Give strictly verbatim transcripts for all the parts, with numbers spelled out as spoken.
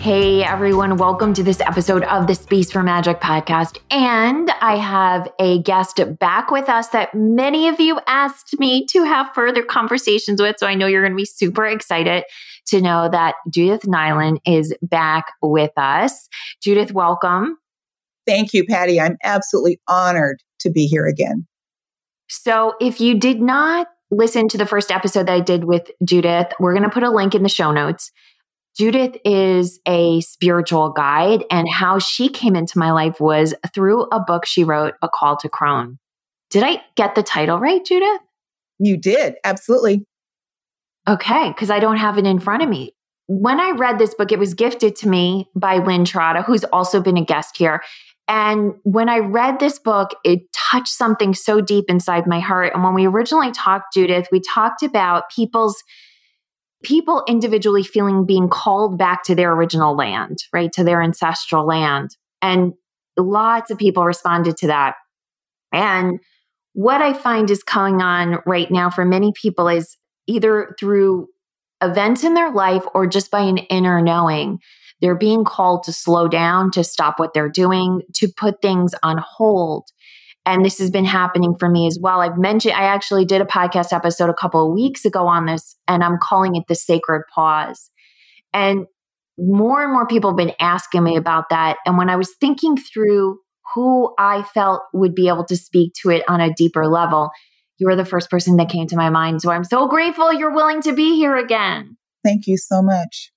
Hey everyone, welcome to this episode of the Space for Magic podcast. And I have a guest back with us that many of you asked me to have further conversations with. So I know you're going to be super excited to know that Judith Nilan is back with us. Judith, welcome. Thank you, Patty. I'm absolutely honored to be here again. So if you did not listen to the first episode that I did with Judith, we're going to put a link in the show notes. Judith is a spiritual guide, and how she came into my life was through a book she wrote, A Call To Crone. Did I get the title right, Judith? You did. Absolutely. Okay, because I don't have it in front of me. When I read this book, it was gifted to me by Lynn Trotta, who's also been a guest here. And when I read this book, it touched something so deep inside my heart. And when we originally talked, Judith, we talked about people's People individually feeling being called back to their original land, right? To their ancestral land. And lots of people responded to that. And what I find is going on right now for many people is either through events in their life or just by an inner knowing, they're being called to slow down, to stop what they're doing, to put things on hold. And this has been happening for me as well. I've mentioned, I actually did a podcast episode a couple of weeks ago on this, and I'm calling it the sacred pause. And more and more people have been asking me about that. And when I was thinking through who I felt would be able to speak to it on a deeper level, you were the first person that came to my mind. So I'm so grateful you're willing to be here again. Thank you so much.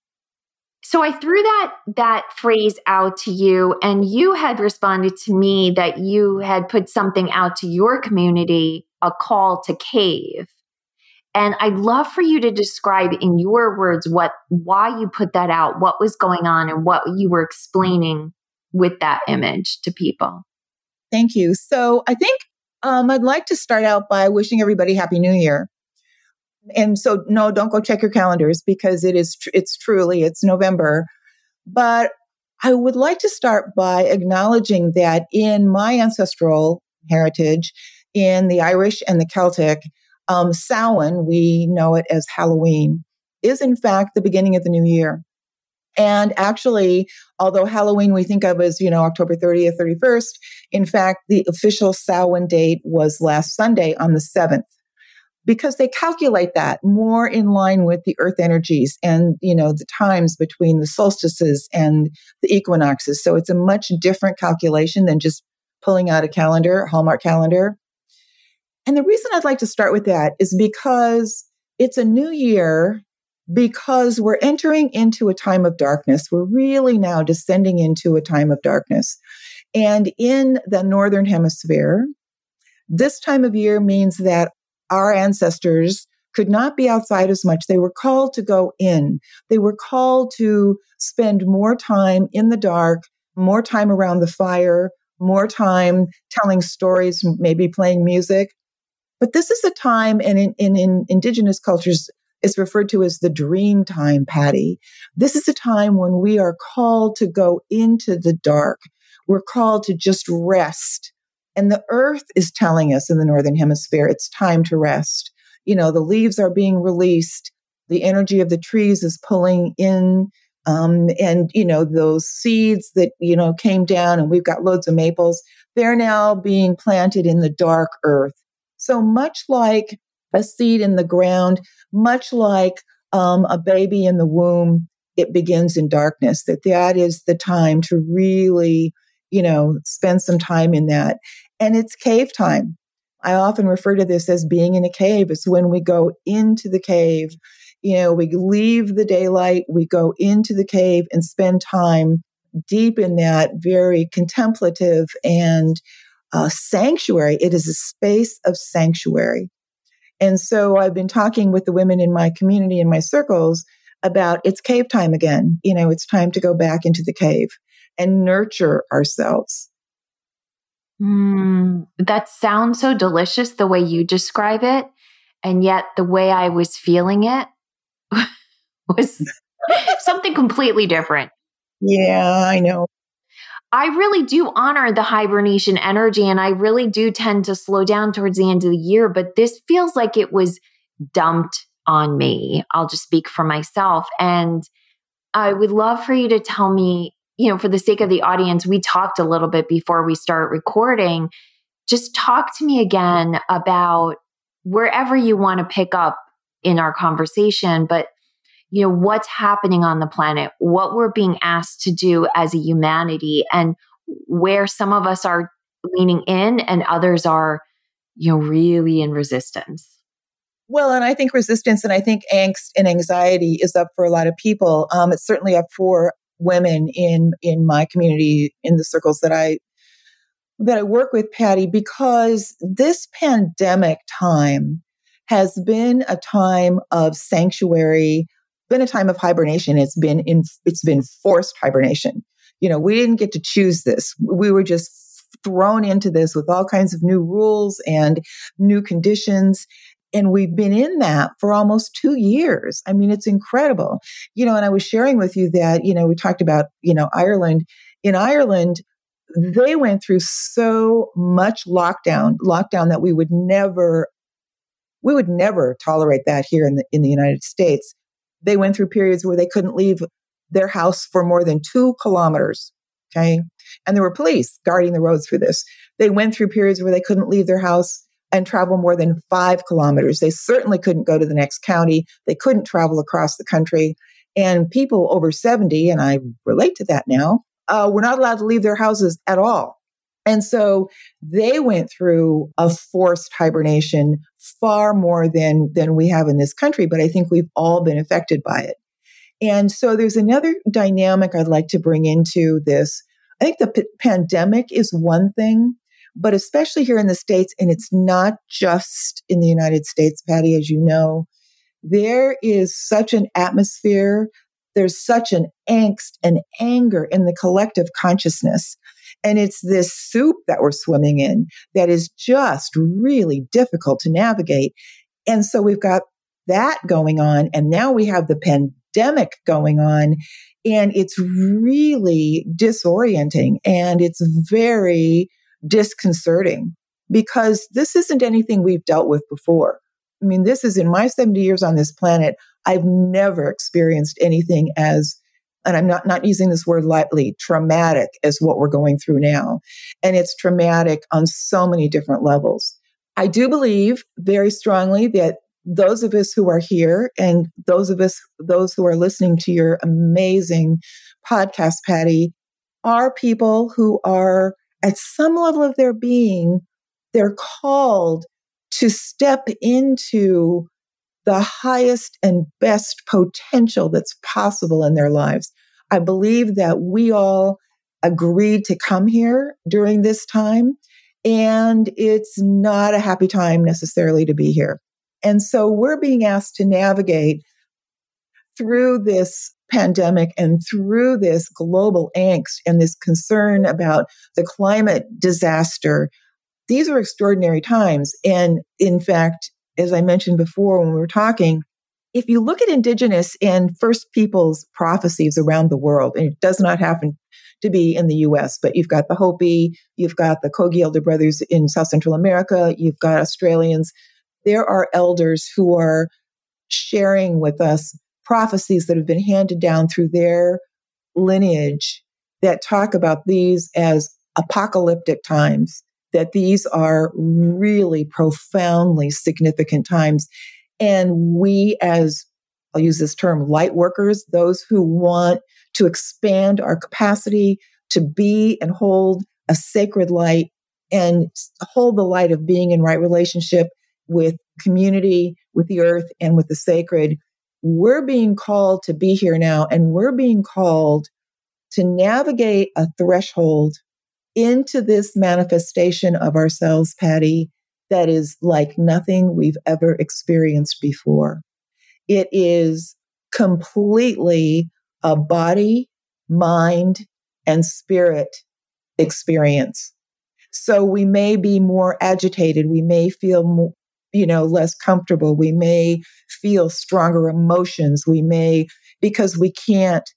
So I threw that that phrase out to you, and you had responded to me that you had put something out to your community, a call to cave. And I'd love for you to describe in your words what why you put that out, what was going on, and what you were explaining with that image to people. Thank you. So I think um, I'd like to start out by wishing everybody Happy New Year. And so, no, don't go check your calendars because it is, tr- it's truly, it's November. But I would like to start by acknowledging that in my ancestral heritage, in the Irish and the Celtic, um, Samhain, we know it as Halloween, is in fact the beginning of the new year. And actually, although Halloween we think of as, you know, October thirtieth, thirty-first, in fact, the official Samhain date was last Sunday on the seventh. Because they calculate that more in line with the earth energies and, you know, the times between the solstices and the equinoxes. So it's a much different calculation than just pulling out a calendar, a Hallmark calendar. And the reason I'd like to start with that is because it's a new year, because we're entering into a time of darkness. We're really now descending into a time of darkness. And in the Northern Hemisphere, this time of year means that our ancestors could not be outside as much. They were called to go in. They were called to spend more time in the dark, more time around the fire, more time telling stories, maybe playing music. But this is a time, and in, in, in indigenous cultures, it's referred to as the dream time, Patty. This is a time when we are called to go into the dark. We're called to just rest. And the earth is telling us in the Northern Hemisphere, it's time to rest. You know, the leaves are being released. The energy of the trees is pulling in. Um, and, you know, those seeds that, you know, came down and we've got loads of maples, they're now being planted in the dark earth. So much like a seed in the ground, much like um, a baby in the womb, it begins in darkness. That that is the time to really, you know, spend some time in that. And it's cave time. I often refer to this as being in a cave. It's when we go into the cave, you know, we leave the daylight, we go into the cave and spend time deep in that very contemplative and uh, sanctuary. It is a space of sanctuary. And so I've been talking with the women in my community, in my circles, about it's cave time again. You know, it's time to go back into the cave and nurture ourselves. Mm, that sounds so delicious, the way you describe it. And yet the way I was feeling it was something completely different. Yeah, I know. I really do honor the hibernation energy, and I really do tend to slow down towards the end of the year, but this feels like it was dumped on me. I'll just speak for myself. And I would love for you to tell me, you know, for the sake of the audience, we talked a little bit before we start recording. Just talk to me again about wherever you want to pick up in our conversation, but you know, what's happening on the planet, what we're being asked to do as a humanity, and where some of us are leaning in and others are, you know, really in resistance. Well, and I think resistance and I think angst and anxiety is up for a lot of people. Um, it's certainly up for women in in my community, in the circles that I that I work with, Patty, because this pandemic time has been a time of sanctuary, been a time of hibernation. It's been in, it's been forced hibernation. You know, we didn't get to choose this. We were just thrown into this with all kinds of new rules and new conditions. And we've been in that for almost two years. I mean, it's incredible. You know, and I was sharing with you that, you know, we talked about, you know, Ireland. In Ireland, they went through so much lockdown, lockdown that we would never, we would never tolerate that here in the, in the United States. They went through periods where they couldn't leave their house for more than two kilometers, okay? And there were police guarding the roads for this. They went through periods where they couldn't leave their house and travel more than five kilometers. They certainly couldn't go to the next county. They couldn't travel across the country. And people over seventy, and I relate to that now, uh, were not allowed to leave their houses at all. And so they went through a forced hibernation far more than, than we have in this country, but I think we've all been affected by it. And so there's another dynamic I'd like to bring into this. I think the p- pandemic is one thing, but especially here in the States, and it's not just in the United States, Patty, as you know, there is such an atmosphere, there's such an angst and anger in the collective consciousness. And it's this soup that we're swimming in that is just really difficult to navigate. And so we've got that going on. And now we have the pandemic going on. And it's really disorienting. And it's very disconcerting because this isn't anything we've dealt with before. I mean, this is in my seventy years on this planet, I've never experienced anything as, and I'm not, not using this word lightly, traumatic is what we're going through now. And it's traumatic on so many different levels. I do believe very strongly that those of us who are here and those of us, those who are listening to your amazing podcast, Patty, are people who are at some level of their being, they're called to step into the highest and best potential that's possible in their lives. I believe that we all agreed to come here during this time, and it's not a happy time necessarily to be here. And so we're being asked to navigate through this pandemic and through this global angst and this concern about the climate disaster. These are extraordinary times. And in fact, as I mentioned before when we were talking, if you look at Indigenous and First Peoples prophecies around the world, and it does not happen to be in the U S, but you've got the Hopi, you've got the Kogi Elder Brothers in South Central America, you've got Australians. There are elders who are sharing with us prophecies that have been handed down through their lineage that talk about these as apocalyptic times, that these are really profoundly significant times. And we as, I'll use this term, light workers, those who want to expand our capacity to be and hold a sacred light and hold the light of being in right relationship with community, with the earth, and with the sacred, we're being called to be here now, and we're being called to navigate a threshold into this manifestation of ourselves, Patty, that is like nothing we've ever experienced before. It is completely a body, mind, and spirit experience. So we may be more agitated. We may feel more, you know, less comfortable. We may feel stronger emotions. We may, because we can't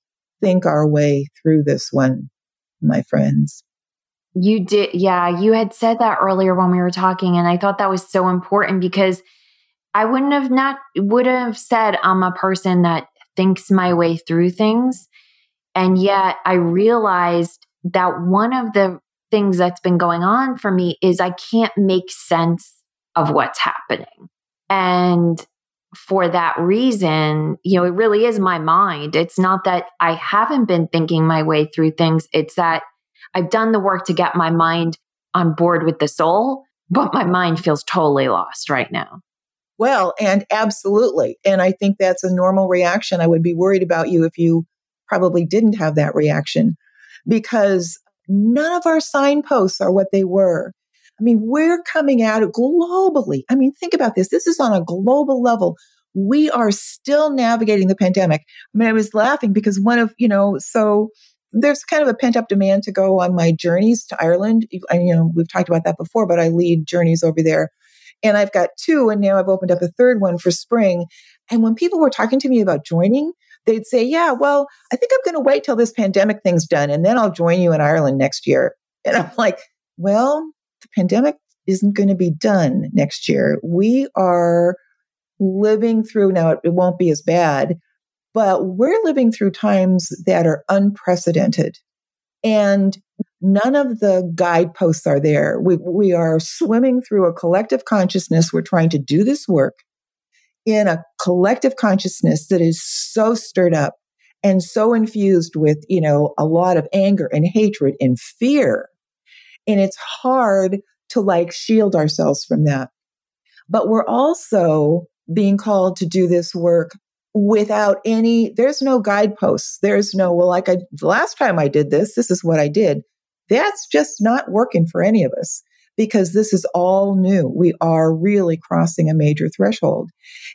think our way through this one, my friends. You did. Yeah. You had said that earlier when we were talking, and I thought that was so important because I wouldn't have not would have said I'm a person that thinks my way through things. And yet I realized that one of the things that's been going on for me is I can't make sense of what's happening. And for that reason, you know, it really is my mind. It's not that I haven't been thinking my way through things. It's that I've done the work to get my mind on board with the soul, but my mind feels totally lost right now. Well, and absolutely. And I think that's a normal reaction. I would be worried about you if you probably didn't have that reaction, because none of our signposts are what they were. I mean, we're coming at it globally. I mean, think about this. This is on a global level. We are still navigating the pandemic. I mean, I was laughing because one of, you know, so there's kind of a pent-up demand to go on my journeys to Ireland. I, you know, we've talked about that before, but I lead journeys over there. And I've got two, and now I've opened up a third one for spring. And when people were talking to me about joining, they'd say, yeah, well, I think I'm going to wait till this pandemic thing's done, and then I'll join you in Ireland next year. And I'm like, well, the pandemic isn't going to be done next year. We are living through, now it, it won't be as bad, but we're living through times that are unprecedented. And none of the guideposts are there. We we are swimming through a collective consciousness. We're trying to do this work in a collective consciousness that is so stirred up and so infused with, you know, a lot of anger and hatred and fear. And it's hard to like shield ourselves from that. But we're also being called to do this work without any, there's no guideposts. There's no, well, like I, the last time I did this, this is what I did. That's just not working for any of us because this is all new. We are really crossing a major threshold.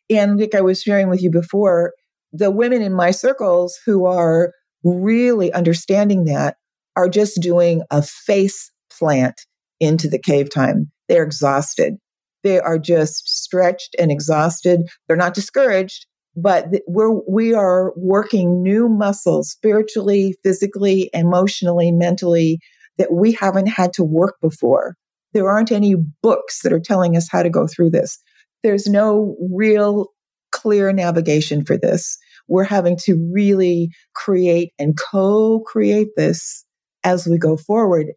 And like I was sharing with you before, the women in my circles who are really understanding that are just doing a face plant into the cave time. They're exhausted. They are just stretched and exhausted. They're not discouraged, but we're, we are working new muscles spiritually, physically, emotionally, mentally that we haven't had to work before. There aren't any books that are telling us how to go through this. There's no real clear navigation for this. We're having to really create and co-create this as we go forward.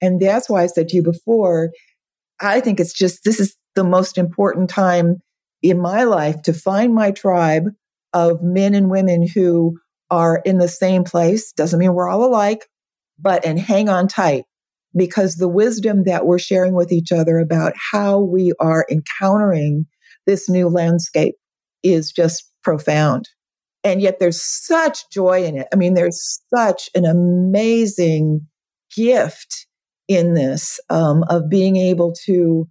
And that's why I said to you before, I think it's just, this is the most important time in my life to find my tribe of men and women who are in the same place. Doesn't mean we're all alike, but and hang on tight, because the wisdom that we're sharing with each other about how we are encountering this new landscape is just profound. And yet there's such joy in it. I mean, there's such an amazing gift in this um, of being able to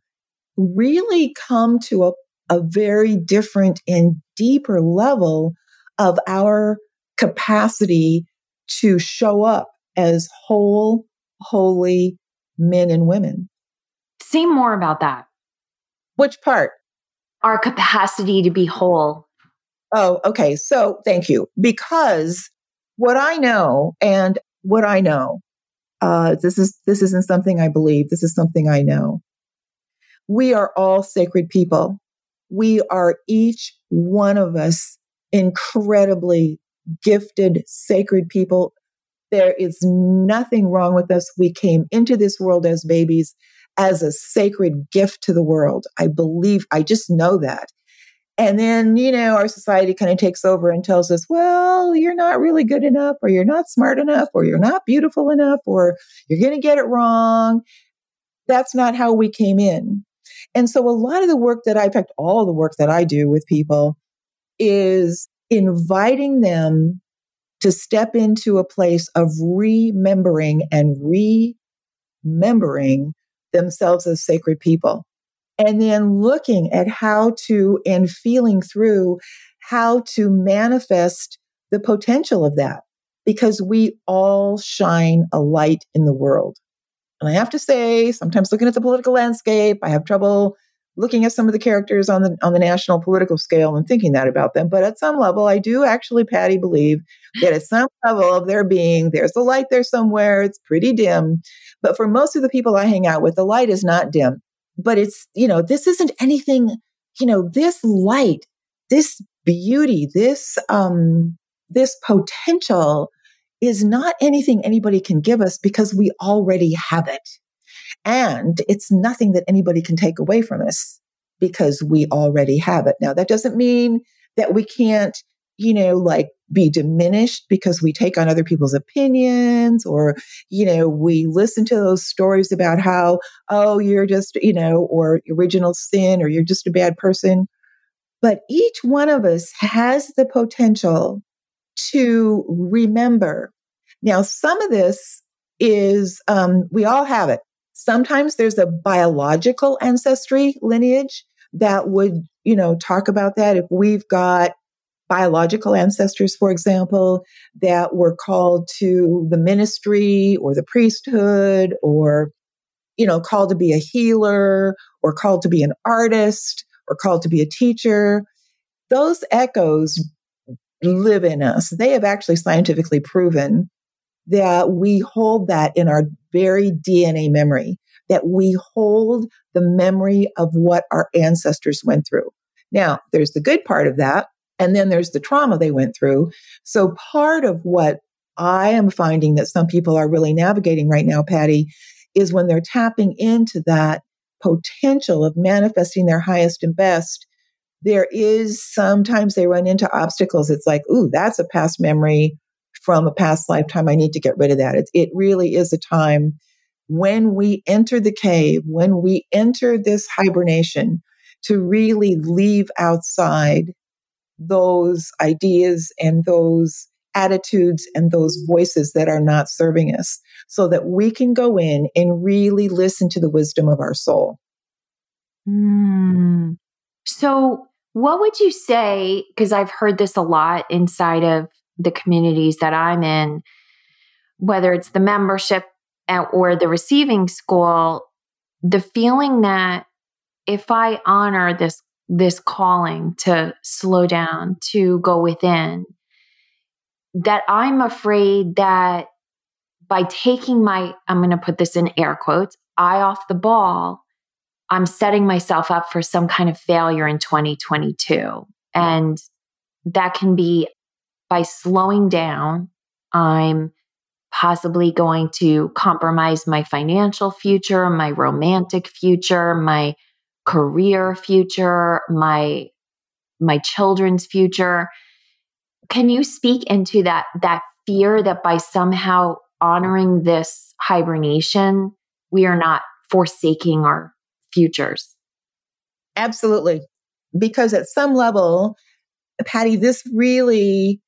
really come to a a very different and deeper level of our capacity to show up as whole, holy men and women. Say more about that. Which part? Our capacity to be whole. Oh, okay. So thank you. Because what I know and what I know, uh, this is, this isn't something I believe. This is something I know. We are all sacred people. We are each one of us incredibly gifted, sacred people. There is nothing wrong with us. We came into this world as babies, as a sacred gift to the world. I believe, I just know that. And then, you know, our society kind of takes over and tells us, well, you're not really good enough, or you're not smart enough, or you're not beautiful enough, or you're going to get it wrong. That's not how we came in. And so a lot of the work that I, in fact, all of the work that I do with people is inviting them to step into a place of remembering and remembering themselves as sacred people. And then looking at how to, and feeling through how to manifest the potential of that, because we all shine a light in the world. And I have to say, sometimes looking at the political landscape, I have trouble looking at some of the characters on the on the national political scale and thinking that about them. But at some level, I do actually, Patty, believe that at some level of their being, there's a light there somewhere. It's pretty dim. But for most of the people I hang out with, the light is not dim. But it's, you know, this isn't anything, you know, this light, this beauty, this um, this potential is not anything anybody can give us, because we already have it. And it's nothing that anybody can take away from us, because we already have it. Now, that doesn't mean that we can't, you know, like be diminished because we take on other people's opinions, or, you know, we listen to those stories about how, oh, you're just, you know, or original sin, or you're just a bad person. But each one of us has the potential to remember. Now, some of this is, um, we all have it. Sometimes there's a biological ancestry lineage that would, you know, talk about that. If we've got biological ancestors, for example, that were called to the ministry or the priesthood, or, you know, called to be a healer, or called to be an artist, or called to be a teacher, those echoes live in us. They have actually scientifically proven that we hold that in our very D N A memory, that we hold the memory of what our ancestors went through. Now, there's the good part of that, and then there's the trauma they went through. So part of what I am finding that some people are really navigating right now, Patty, is when they're tapping into that potential of manifesting their highest and best, there is sometimes they run into obstacles. It's like, ooh, that's a past memory from a past lifetime. I need to get rid of that. It, it really is a time when we enter the cave, when we enter this hibernation, to really leave outside those ideas and those attitudes and those voices that are not serving us, so that we can go in and really listen to the wisdom of our soul. Mm. So what would you say, because I've heard this a lot inside of the communities that I'm in, whether it's the membership or the receiving school, the feeling that if I honor this, this calling to slow down, to go within, that I'm afraid that by taking my, I'm going to put this in air quotes, eye off the ball, I'm setting myself up for some kind of failure in twenty twenty-two. And that can be, by slowing down, I'm possibly going to compromise my financial future, my romantic future, my career future, my my children's future. Can you speak into that that fear that by somehow honoring this hibernation, we are not forsaking our futures? Absolutely. Because at some level, Patty, this really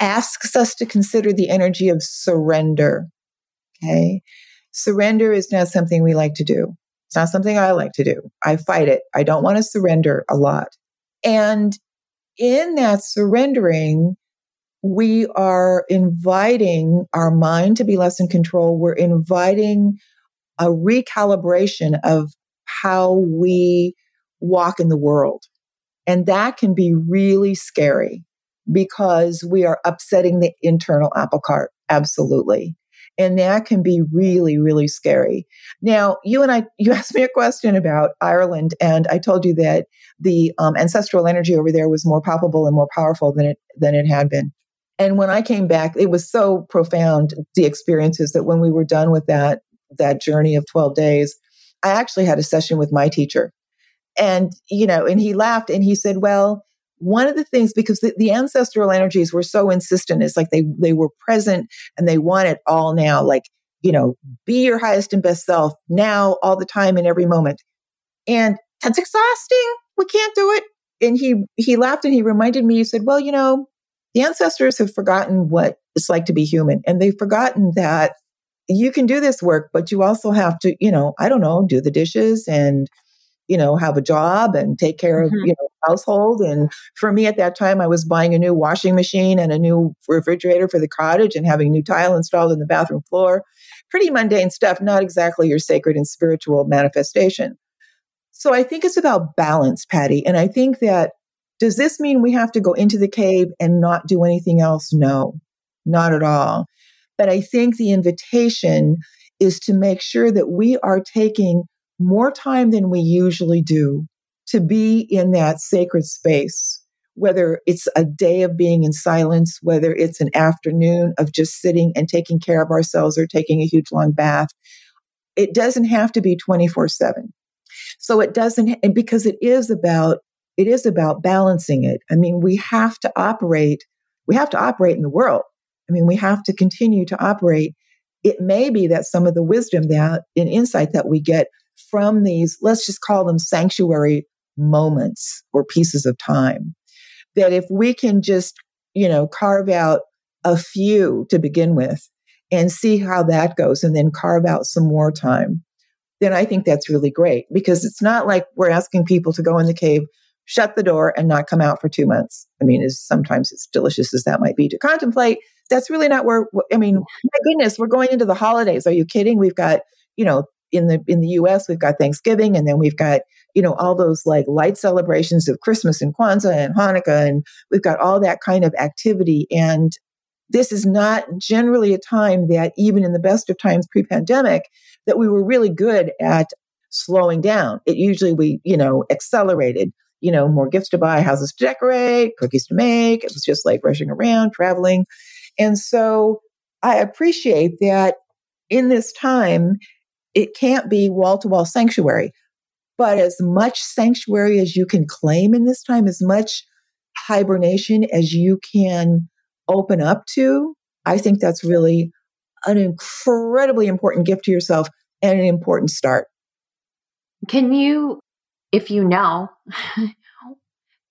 asks us to consider the energy of surrender. Okay. Surrender is not something we like to do. It's not something I like to do. I fight it. I don't want to surrender a lot. And in that surrendering, we are inviting our mind to be less in control. We're inviting a recalibration of how we walk in the world. And that can be really scary, because we are upsetting the internal apple cart. Absolutely. And that can be really, really scary. Now, you and I, you asked me a question about Ireland, and I told you that the um, ancestral energy over there was more palpable and more powerful than it, than it had been. And when I came back, it was so profound, the experiences, that when we were done with that, that journey of twelve days, I actually had a session with my teacher. And, you know, and he laughed and he said, well, one of the things, because the, the ancestral energies were so insistent, it's like they, they were present and they want it all now. Like, you know, be your highest and best self now, all the time, in every moment. And that's exhausting. We can't do it. And he, he laughed and he reminded me, he said, well, you know, the ancestors have forgotten what it's like to be human. And they've forgotten that you can do this work, but you also have to, you know, I don't know, do the dishes and you know, have a job and take care of, mm-hmm. you know, household. And for me at that time, I was buying a new washing machine and a new refrigerator for the cottage and having new tile installed in the bathroom floor. Pretty mundane stuff, not exactly your sacred and spiritual manifestation. So I think it's about balance, Patty. And I think that, does this mean we have to go into the cave and not do anything else? No, not at all. But I think the invitation is to make sure that we are taking more time than we usually do to be in that sacred space, whether it's a day of being in silence, whether it's an afternoon of just sitting and taking care of ourselves or taking a huge long bath. It doesn't have to be twenty-four seven. So it doesn't, and because it is about, it is about balancing it. I mean, we have to operate, we have to operate in the world. I mean, we have to continue to operate. It may be that some of the wisdom that and insight that we get from these, let's just call them sanctuary moments or pieces of time, that if we can just, you know, carve out a few to begin with and see how that goes and then carve out some more time, then I think that's really great, because it's not like we're asking people to go in the cave, shut the door and not come out for two months. I mean, it's, sometimes it's delicious as that might be to contemplate. That's really not where, I mean, my goodness, we're going into the holidays. Are you kidding? We've got, you know, in the in the U S, we've got Thanksgiving, and then we've got, you know, all those like light celebrations of Christmas and Kwanzaa and Hanukkah, and we've got all that kind of activity. And this is not generally a time that, even in the best of times pre-pandemic, that we were really good at slowing down. It usually we, you know, accelerated, you know, more gifts to buy, houses to decorate, cookies to make. It was just like rushing around, traveling. And so I appreciate that in this time, it can't be wall-to-wall sanctuary, but as much sanctuary as you can claim in this time, as much hibernation as you can open up to, I think that's really an incredibly important gift to yourself and an important start. Can you, if you know,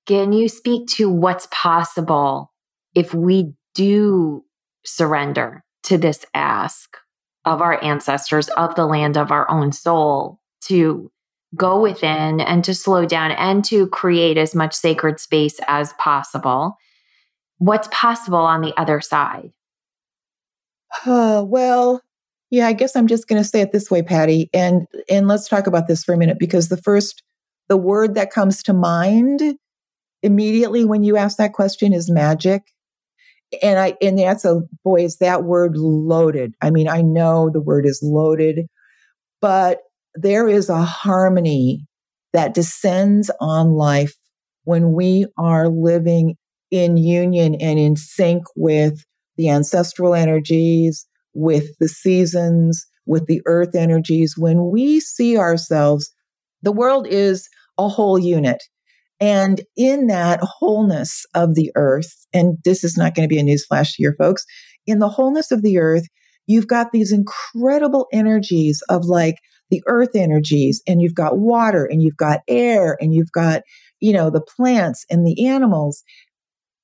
can you speak to what's possible if we do surrender to this ask of our ancestors, of the land, of our own soul, to go within and to slow down and to create as much sacred space as possible? What's possible on the other side? Uh, well, yeah, I guess I'm just going to say it this way, Patty. And, and let's talk about this for a minute, because the first, the word that comes to mind immediately when you ask that question is magic. And I, and that's a, boy, is that word loaded. I mean, I know the word is loaded, but there is a harmony that descends on life when we are living in union and in sync with the ancestral energies, with the seasons, with the earth energies. When we see ourselves, the world is a whole unit. And in that wholeness of the earth, and this is not going to be a newsflash to your folks, in the wholeness of the earth, you've got these incredible energies of like the earth energies, and you've got water, and you've got air, and you've got, you know, the plants and the animals.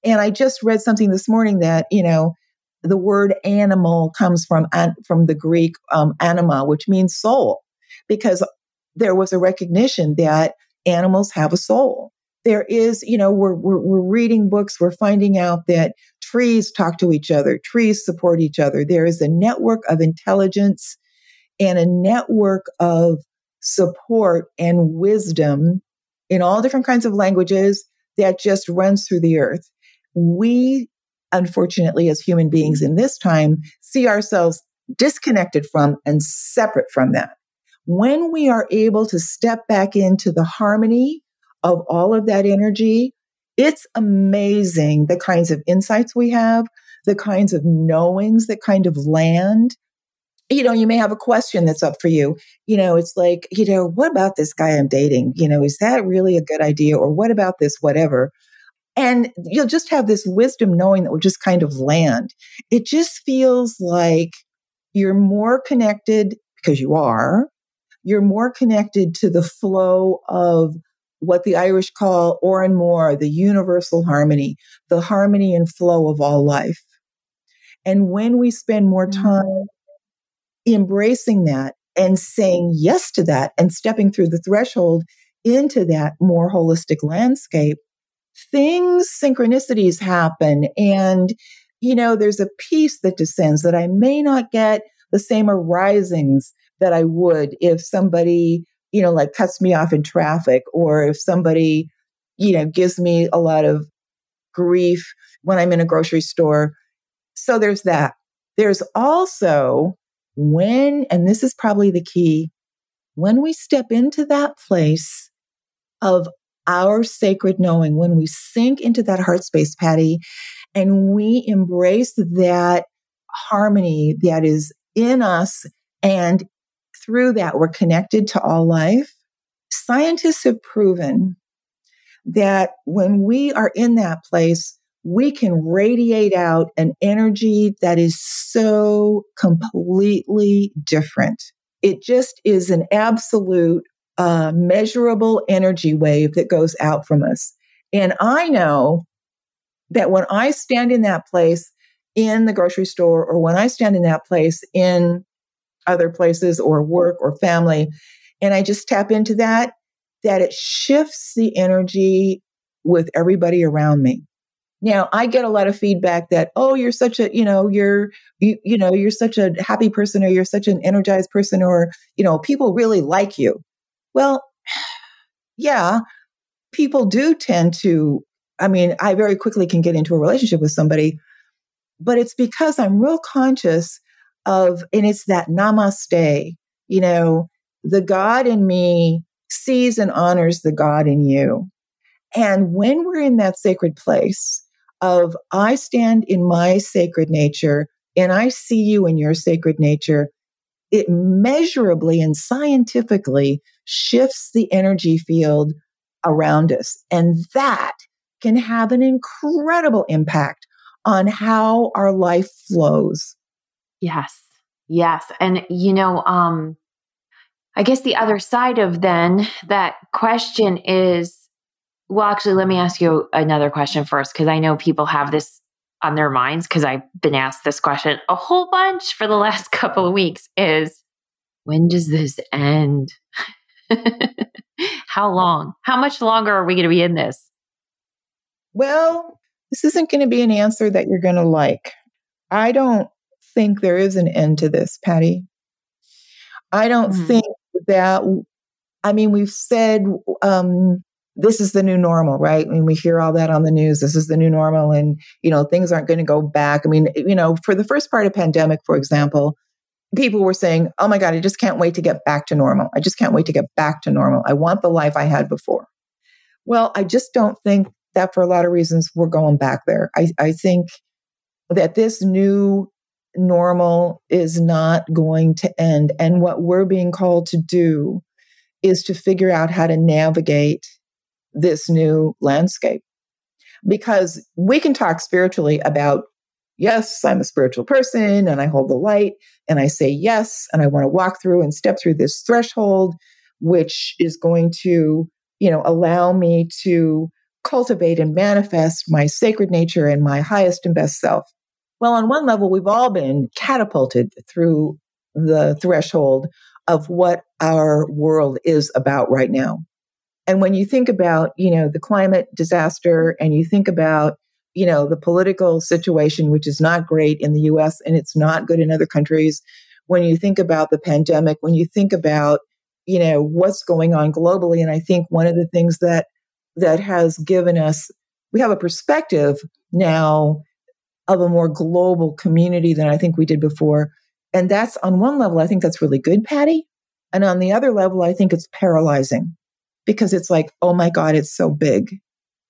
And I just read something this morning that, you know, the word animal comes from, an, from the Greek um, anima, which means soul, because there was a recognition that animals have a soul. There is, you know, we're, we're we're reading books, we're finding out that trees talk to each other, trees support each other. There is a network of intelligence and a network of support and wisdom in all different kinds of languages that just runs through the earth. We, unfortunately, as human beings in this time, see ourselves disconnected from and separate from that. When we are able to step back into the harmony of all of that energy, it's amazing the kinds of insights we have, the kinds of knowings that kind of land. You know, you may have a question that's up for you. You know, it's like, you know, what about this guy I'm dating? You know, is that really a good idea? Or what about this, whatever? And you'll just have this wisdom knowing that will just kind of land. It just feels like you're more connected, because you are, you're more connected to the flow of what the Irish call or and more, the universal harmony, the harmony and flow of all life. And when we spend more time embracing that and saying yes to that and stepping through the threshold into that more holistic landscape, things, synchronicities happen. And, you know, there's a peace that descends that I may not get the same arisings that I would if somebody, you know, like cuts me off in traffic, or if somebody, you know, gives me a lot of grief when I'm in a grocery store. So there's that. There's also when, and this is probably the key, when we step into that place of our sacred knowing, when we sink into that heart space, Patty, and we embrace that harmony that is in us, and through that, we're connected to all life. Scientists have proven that when we are in that place, we can radiate out an energy that is so completely different. It just is an absolute uh, measurable energy wave that goes out from us. And I know that when I stand in that place in the grocery store, or when I stand in that place in other places or work or family, and I just tap into that, that it shifts the energy with everybody around me. Now, I get a lot of feedback that, oh, you're such a, you know, you're, you, you know, you're such a happy person, or you're such an energized person, or, you know, people really like you. Well, yeah, people do tend to, I mean, I very quickly can get into a relationship with somebody, but it's because I'm real conscious of, and it's that namaste, you know, the God in me sees and honors the God in you. And when we're in that sacred place, of I stand in my sacred nature and I see you in your sacred nature, it measurably and scientifically shifts the energy field around us. And that can have an incredible impact on how our life flows. Yes. Yes. And, you know, um, I guess the other side of then that question is, well, actually, let me ask you another question first, because I know people have this on their minds, because I've been asked this question a whole bunch for the last couple of weeks, is when does this end? How long? How much longer are we going to be in this? Well, this isn't going to be an answer that you're going to like. I don't think there is an end to this, Patty. I don't mm. think that, I mean, we've said... Um, This is the new normal, right? I mean, we hear all that on the news. This is the new normal. And, you know, things aren't going to go back. I mean, you know, for the first part of pandemic, for example, people were saying, oh my God, I just can't wait to get back to normal. I just can't wait to get back to normal. I want the life I had before. Well, I just don't think that for a lot of reasons we're going back there. I, I think that this new normal is not going to end. And what we're being called to do is to figure out how to navigate this new landscape. Because we can talk spiritually about, yes, I'm a spiritual person and I hold the light and I say yes, and I want to walk through and step through this threshold, which is going to, you know, allow me to cultivate and manifest my sacred nature and my highest and best self. Well, on one level, we've all been catapulted through the threshold of what our world is about right now. And when you think about, you know, the climate disaster, and you think about, you know, the political situation, which is not great in the U S and it's not good in other countries, when you think about the pandemic, when you think about, you know, what's going on globally, and I think one of the things that that has given us, we have a perspective now of a more global community than I think we did before. And that's on one level, I think that's really good, Patty. And on the other level, I think it's paralyzing. Because it's like, oh my God, it's so big.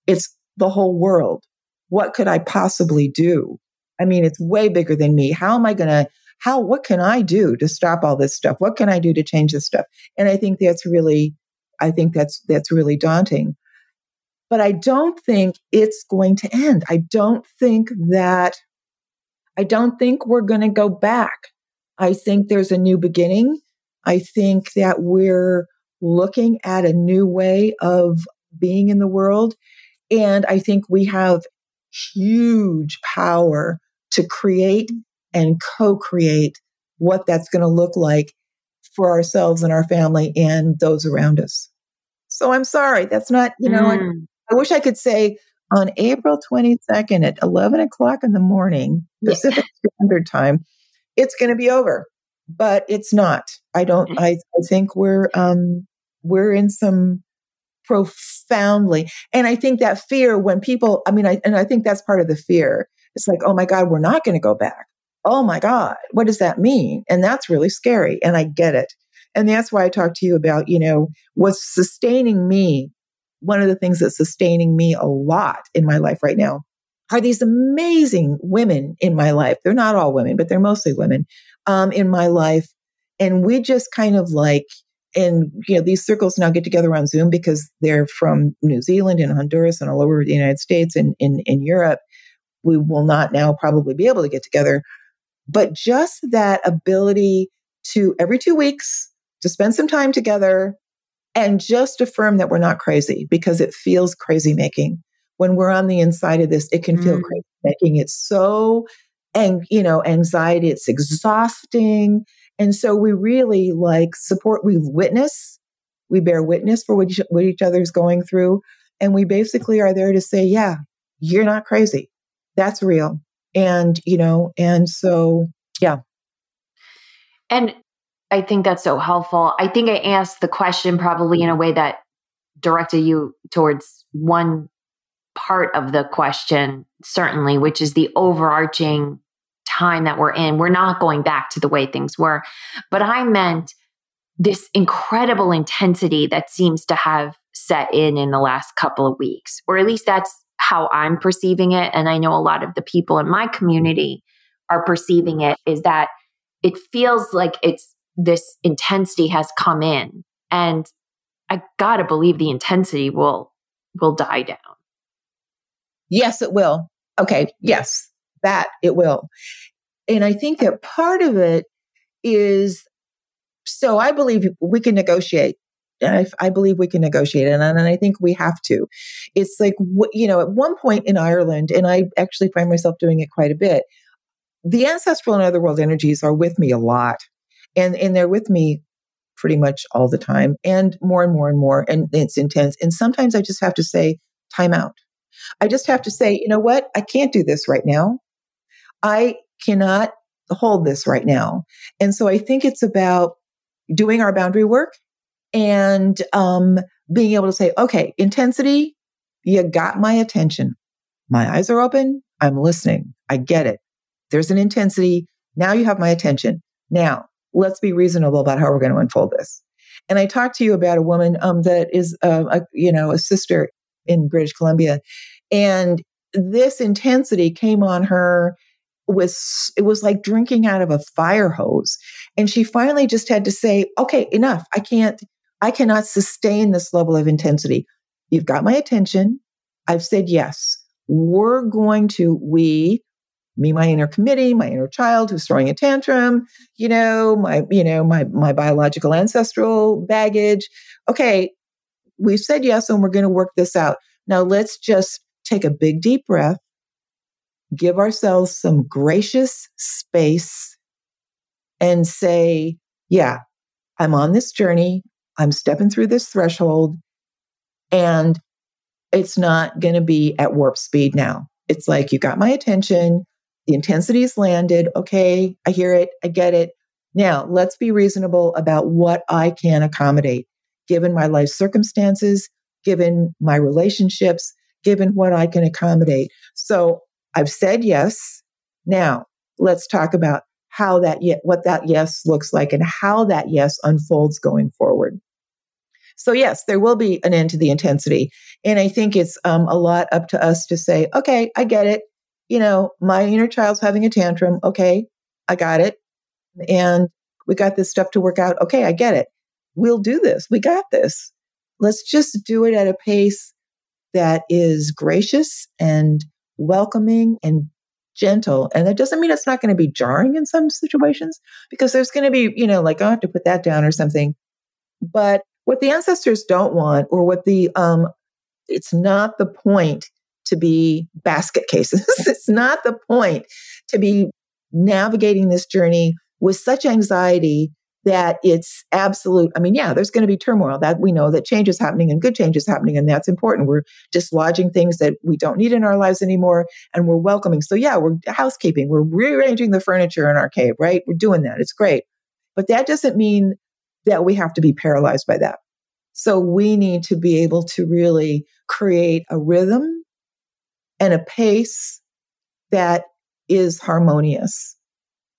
It's the whole world. What could I possibly do? I mean, it's way bigger than me. How am I going to, how, what can I do to stop all this stuff? What can I do to change this stuff? And I think that's really, I think that's, that's really daunting. But I don't think it's going to end. I don't think that, I don't think we're going to go back. I think there's a new beginning. I think that we're looking at a new way of being in the world. And I think we have huge power to create and co-create what that's going to look like for ourselves and our family and those around us. So I'm sorry. That's not, you know, mm. I, I wish I could say on April twenty-second at eleven o'clock in the morning, Pacific yeah. Standard Time, it's going to be over, but it's not. I don't, I, I think we're, um, we're in some profoundly. And I think that fear when people, I mean, I, and I think that's part of the fear. It's like, oh my God, we're not going to go back. Oh my God, what does that mean? And that's really scary. And I get it. And that's why I talked to you about, you know, what's sustaining me. One of the things that's sustaining me a lot in my life right now are these amazing women in my life. They're not all women, but they're mostly women um, in my life. And we just kind of like, and you know, these circles now get together on Zoom because they're from New Zealand and Honduras and all over the United States and in Europe. We will not now probably be able to get together. But just that ability to every two weeks to spend some time together and just affirm that we're not crazy, because it feels crazy making. When we're on the inside of this, it can feel mm. crazy making. It's so, and you know, anxiety, it's exhausting. And so we really like support, we witness, we bear witness for what each, what each other's going through. And we basically are there to say, yeah, you're not crazy. That's real. And, you know, and so, yeah. And I think that's so helpful. I think I asked the question probably in a way that directed you towards one part of the question, certainly, which is the overarching time that we're in. We're not going back to the way things were. But I meant this incredible intensity that seems to have set in in the last couple of weeks, or at least that's how I'm perceiving it. And I know a lot of the people in my community are perceiving it, is that it feels like it's this intensity has come in, and I got to believe the intensity will, will die down. Yes, it will. Okay. Yes, that it will. And I think that part of it is, so I believe we can negotiate. I, I believe we can negotiate. And, and I think we have to. It's like, you know, at one point in Ireland, and I actually find myself doing it quite a bit, the ancestral and otherworld energies are with me a lot. And and they're with me pretty much all the time, and more and more and more. And it's intense. And sometimes I just have to say, time out. I just have to say, you know what? I can't do this right now. I cannot hold this right now. And so I think it's about doing our boundary work and um, being able to say, okay, intensity, you got my attention. My eyes are open. I'm listening. I get it. There's an intensity. Now you have my attention. Now, let's be reasonable about how we're going to unfold this. And I talked to you about a woman um, that is, uh, a, you know, a sister in British Columbia. And this intensity came on her with, it was like drinking out of a fire hose. And she finally just had to say, okay, enough. I can't, I cannot sustain this level of intensity. You've got my attention. I've said yes. We're going to, we, me, my inner committee, my inner child who's throwing a tantrum, you know, my, you know, my, my biological ancestral baggage. Okay. We've said yes, and we're going to work this out. Now let's just take a big deep breath, give ourselves some gracious space, and say, yeah, I'm on this journey. I'm stepping through this threshold, and it's not going to be at warp speed now. It's like, you got my attention. The intensity's landed. Okay, I hear it. I get it. Now, let's be reasonable about what I can accommodate, given my life circumstances, given my relationships, given what I can accommodate. So I've said yes. Now, let's talk about how that ye- what that yes looks like and how that yes unfolds going forward. So yes, there will be an end to the intensity. And I think it's um, a lot up to us to say, okay, I get it. You know, my inner child's having a tantrum. Okay, I got it. And we got this stuff to work out. Okay, I get it. We'll do this. We got this. Let's just do it at a pace that is gracious and welcoming and gentle. And that doesn't mean it's not going to be jarring in some situations, because there's going to be, you know, like, oh, I have to put that down or something. But what the ancestors don't want, or what the, um, it's not the point to be basket cases. It's not the point to be navigating this journey with such anxiety that it's absolute. I mean, yeah, there's going to be turmoil, that we know that change is happening and good change is happening. And that's important. We're dislodging things that we don't need in our lives anymore. And we're welcoming. So yeah, we're housekeeping. We're rearranging the furniture in our cave, right? We're doing that. It's great. But that doesn't mean that we have to be paralyzed by that. So we need to be able to really create a rhythm and a pace that is harmonious,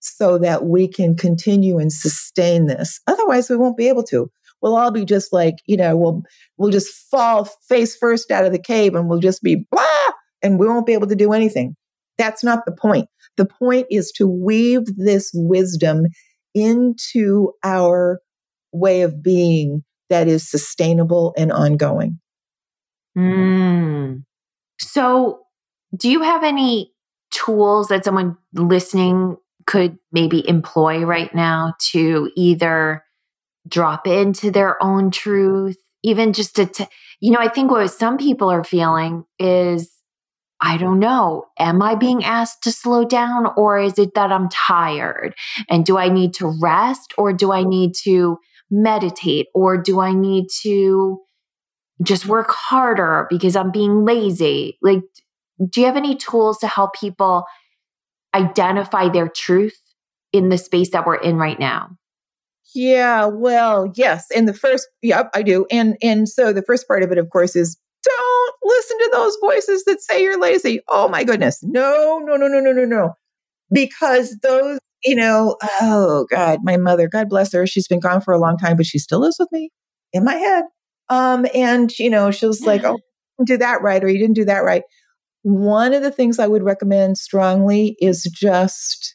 so that we can continue and sustain this. Otherwise, we won't be able to. We'll all be just like, you know, we'll we'll just fall face first out of the cave, and we'll just be blah, and we won't be able to do anything. That's not the point. The point is to weave this wisdom into our way of being that is sustainable and ongoing. Mm. So do you have any tools that someone listening could maybe employ right now to either drop into their own truth, even just to, t- you know, I think what some people are feeling is, I don't know, am I being asked to slow down, or is it that I'm tired? And do I need to rest, or do I need to meditate, or do I need to just work harder because I'm being lazy? Like, do you have any tools to help people identify their truth in the space that we're in right now? Yeah, well, yes. And the first, yeah, I do. And and so the first part of it, of course, is don't listen to those voices that say you're lazy. Oh my goodness. No, no, no, no, no, no, no. Because those, you know, oh God, my mother, God bless her. She's been gone for a long time, but she still lives with me in my head. Um, and, you know, she was like, oh, you didn't do that right, or you didn't do that right. One of the things I would recommend strongly is just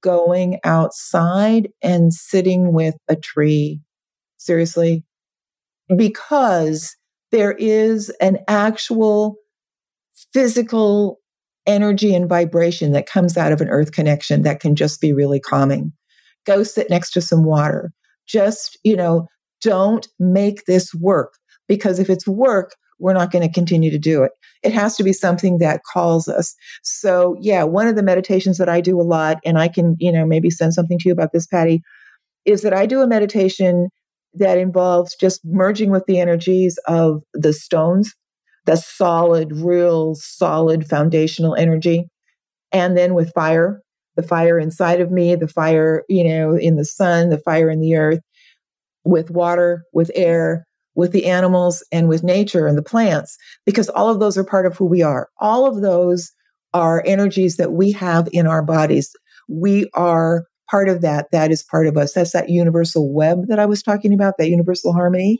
going outside and sitting with a tree. Seriously. Because there is an actual physical energy and vibration that comes out of an earth connection that can just be really calming. Go sit next to some water. Just, you know, don't make this work, because if it's work, we're not going to continue to do it. It has to be something that calls us. So yeah, one of the meditations that I do a lot, and I can, you know, maybe send something to you about this, Patty, is that I do a meditation that involves just merging with the energies of the stones, the solid, real solid foundational energy. And then with fire, the fire inside of me, the fire, you know, in the sun, the fire in the earth, with water, with air, with the animals, and with nature and the plants, because all of those are part of who we are. All of those are energies that we have in our bodies. We are part of that. That is part of us. That's that universal web that I was talking about, that universal harmony.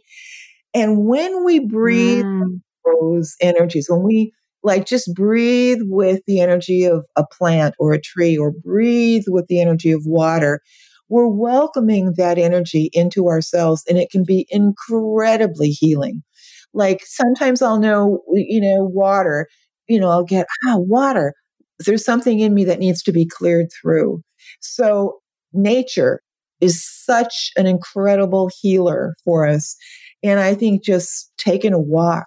And when we breathe mm. those energies, when we like just breathe with the energy of a plant or a tree, or breathe with the energy of water, we're welcoming that energy into ourselves, and it can be incredibly healing. Like sometimes I'll know, you know, water, you know, I'll get, ah, water. There's something in me that needs to be cleared through. So nature is such an incredible healer for us. And I think just taking a walk,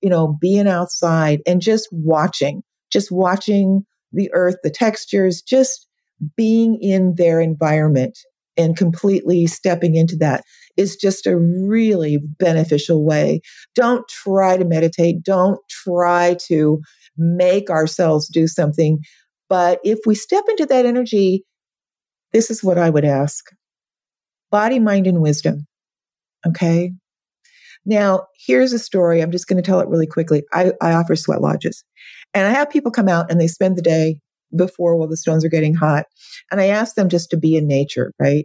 you know, being outside and just watching, just watching the earth, the textures, just being in their environment and completely stepping into that is just a really beneficial way. Don't try to meditate. Don't try to make ourselves do something. But if we step into that energy, this is what I would ask. Body, mind, and wisdom. Okay. Now, here's a story. I'm just going to tell it really quickly. I, I offer sweat lodges, and I have people come out and they spend the day before while the stones are getting hot. And I asked them just to be in nature, right?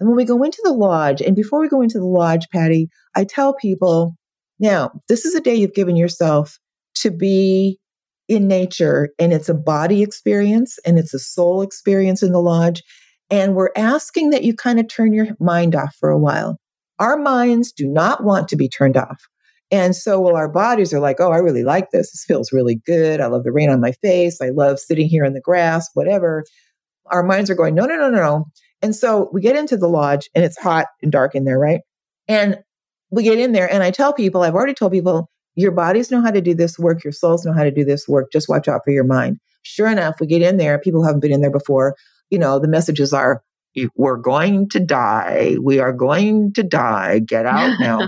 And when we go into the lodge, and before we go into the lodge, Patty, I tell people, now, this is a day you've given yourself to be in nature, and it's a body experience, and it's a soul experience in the lodge. And we're asking that you kind of turn your mind off for a while. Our minds do not want to be turned off. And so, well, our bodies are like, oh, I really like this. This feels really good. I love the rain on my face. I love sitting here in the grass, whatever. Our minds are going, no, no, no, no, no. And so we get into the lodge, and it's hot and dark in there, right? And we get in there, and I tell people, I've already told people, your bodies know how to do this work. Your souls know how to do this work. Just watch out for your mind. Sure enough, we get in there. People haven't been in there before. You know, the messages are, we're going to die. We are going to die. Get out now.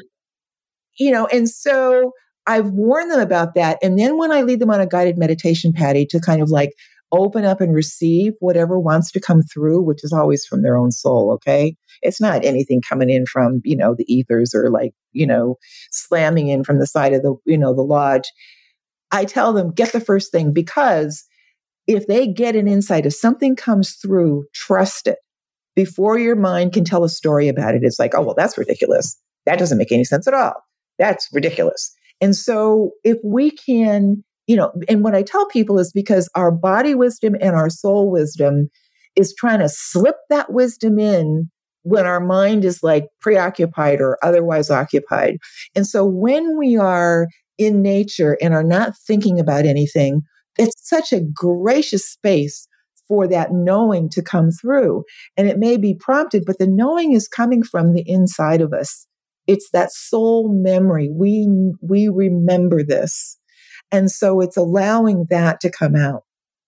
You know, and so I've warned them about that. And then when I lead them on a guided meditation, Patty, to kind of like open up and receive whatever wants to come through, which is always from their own soul, okay? It's not anything coming in from, you know, the ethers or like, you know, slamming in from the side of the, you know, the lodge. I tell them, get the first thing, because if they get an insight, if something comes through, trust it. Before your mind can tell a story about it, it's like, oh, well, that's ridiculous. That doesn't make any sense at all. That's ridiculous. And so if we can, you know, and what I tell people is because our body wisdom and our soul wisdom is trying to slip that wisdom in when our mind is like preoccupied or otherwise occupied. And so when we are in nature and are not thinking about anything, it's such a gracious space for that knowing to come through. And it may be prompted, but the knowing is coming from the inside of us. It's that soul memory. We we remember this. And so it's allowing that to come out.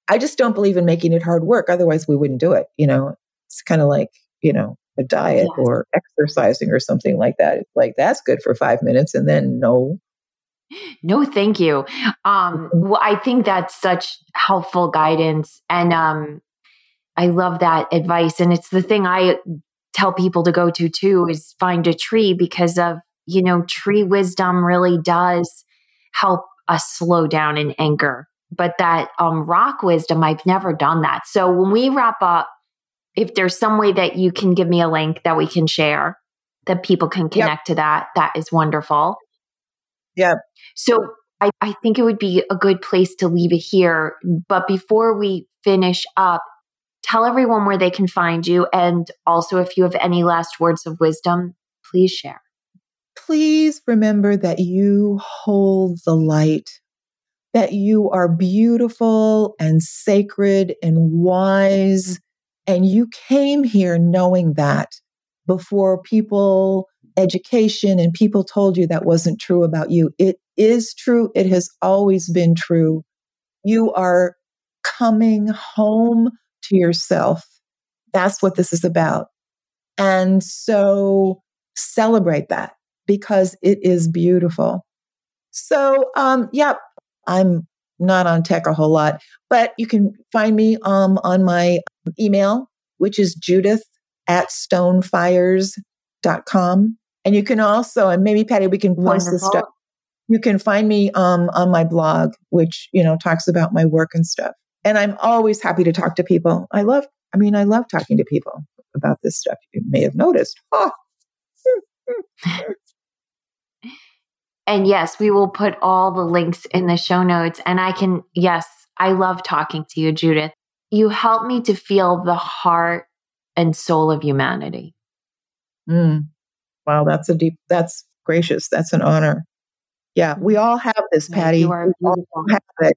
I just don't believe in making it hard work. Otherwise, we wouldn't do it. You know, it's kind of like, you know, a diet yes. or exercising or something like that. It's like, that's good for five minutes. And then no. No, thank you. Um, well, I think that's such helpful guidance. And um, I love that advice. And it's the thing I tell people to go to too, is find a tree, because of, you know, tree wisdom really does help us slow down and anchor. But that um, rock wisdom, I've never done that. So when we wrap up, if there's some way that you can give me a link that we can share, that people can connect yep. to that, that is wonderful. Yeah. So I, I think it would be a good place to leave it here. But before we finish up, tell everyone where they can find you. And also, if you have any last words of wisdom, please share. Please remember that you hold the light, that you are beautiful and sacred and wise. And you came here knowing that before people education and people told you that wasn't true about you. It is true. It has always been true. You are coming home to yourself. That's what this is about. And so celebrate that, because it is beautiful. So, um, yeah, I'm not on tech a whole lot, but you can find me um, on my email, which is Judith at stonefires dot com. And you can also, and maybe Patty, we can post this stuff. You can find me um, on my blog, which, you know, talks about my work and stuff. And I'm always happy to talk to people. I love, I mean, I love talking to people about this stuff. You may have noticed. Oh. And yes, we will put all the links in the show notes. And I can, yes, I love talking to you, Judith. You help me to feel the heart and soul of humanity. Mm. Wow, that's a deep, that's gracious. That's an honor. Yeah, we all have this, Patty. You are we all have it.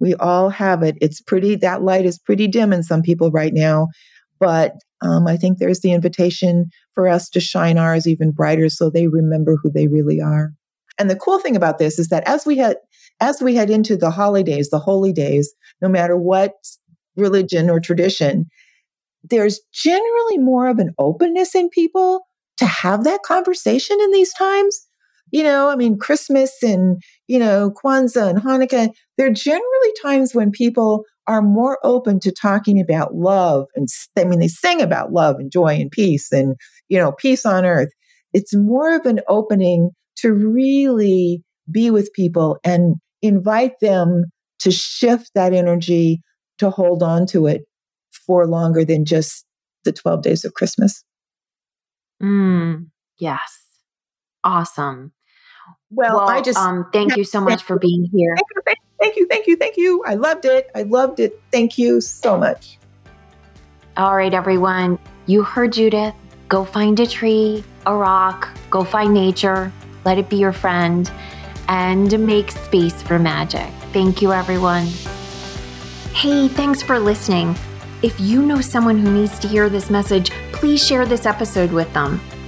We all have it. It's pretty, that light is pretty dim in some people right now. But um, I think there's the invitation for us to shine ours even brighter so they remember who they really are. And the cool thing about this is that as we head, as we head into the holidays, the holy days, no matter what religion or tradition, there's generally more of an openness in people to have that conversation in these times. You know, I mean, Christmas and, you know, Kwanzaa and Hanukkah, they're generally times when people are more open to talking about love. And I mean, they sing about love and joy and peace and, you know, peace on earth. It's more of an opening to really be with people and invite them to shift that energy, to hold on to it for longer than just the twelve days of Christmas. Mm, yes. Awesome. Well, well I just um, thank you so much for being here. Thank you, thank you, thank you, thank you. I loved it. I loved it. Thank you so much. All right, everyone. You heard Judith. Go find a tree, a rock, go find nature. Let it be your friend and make space for magic. Thank you, everyone. Hey, thanks for listening. If you know someone who needs to hear this message, please share this episode with them.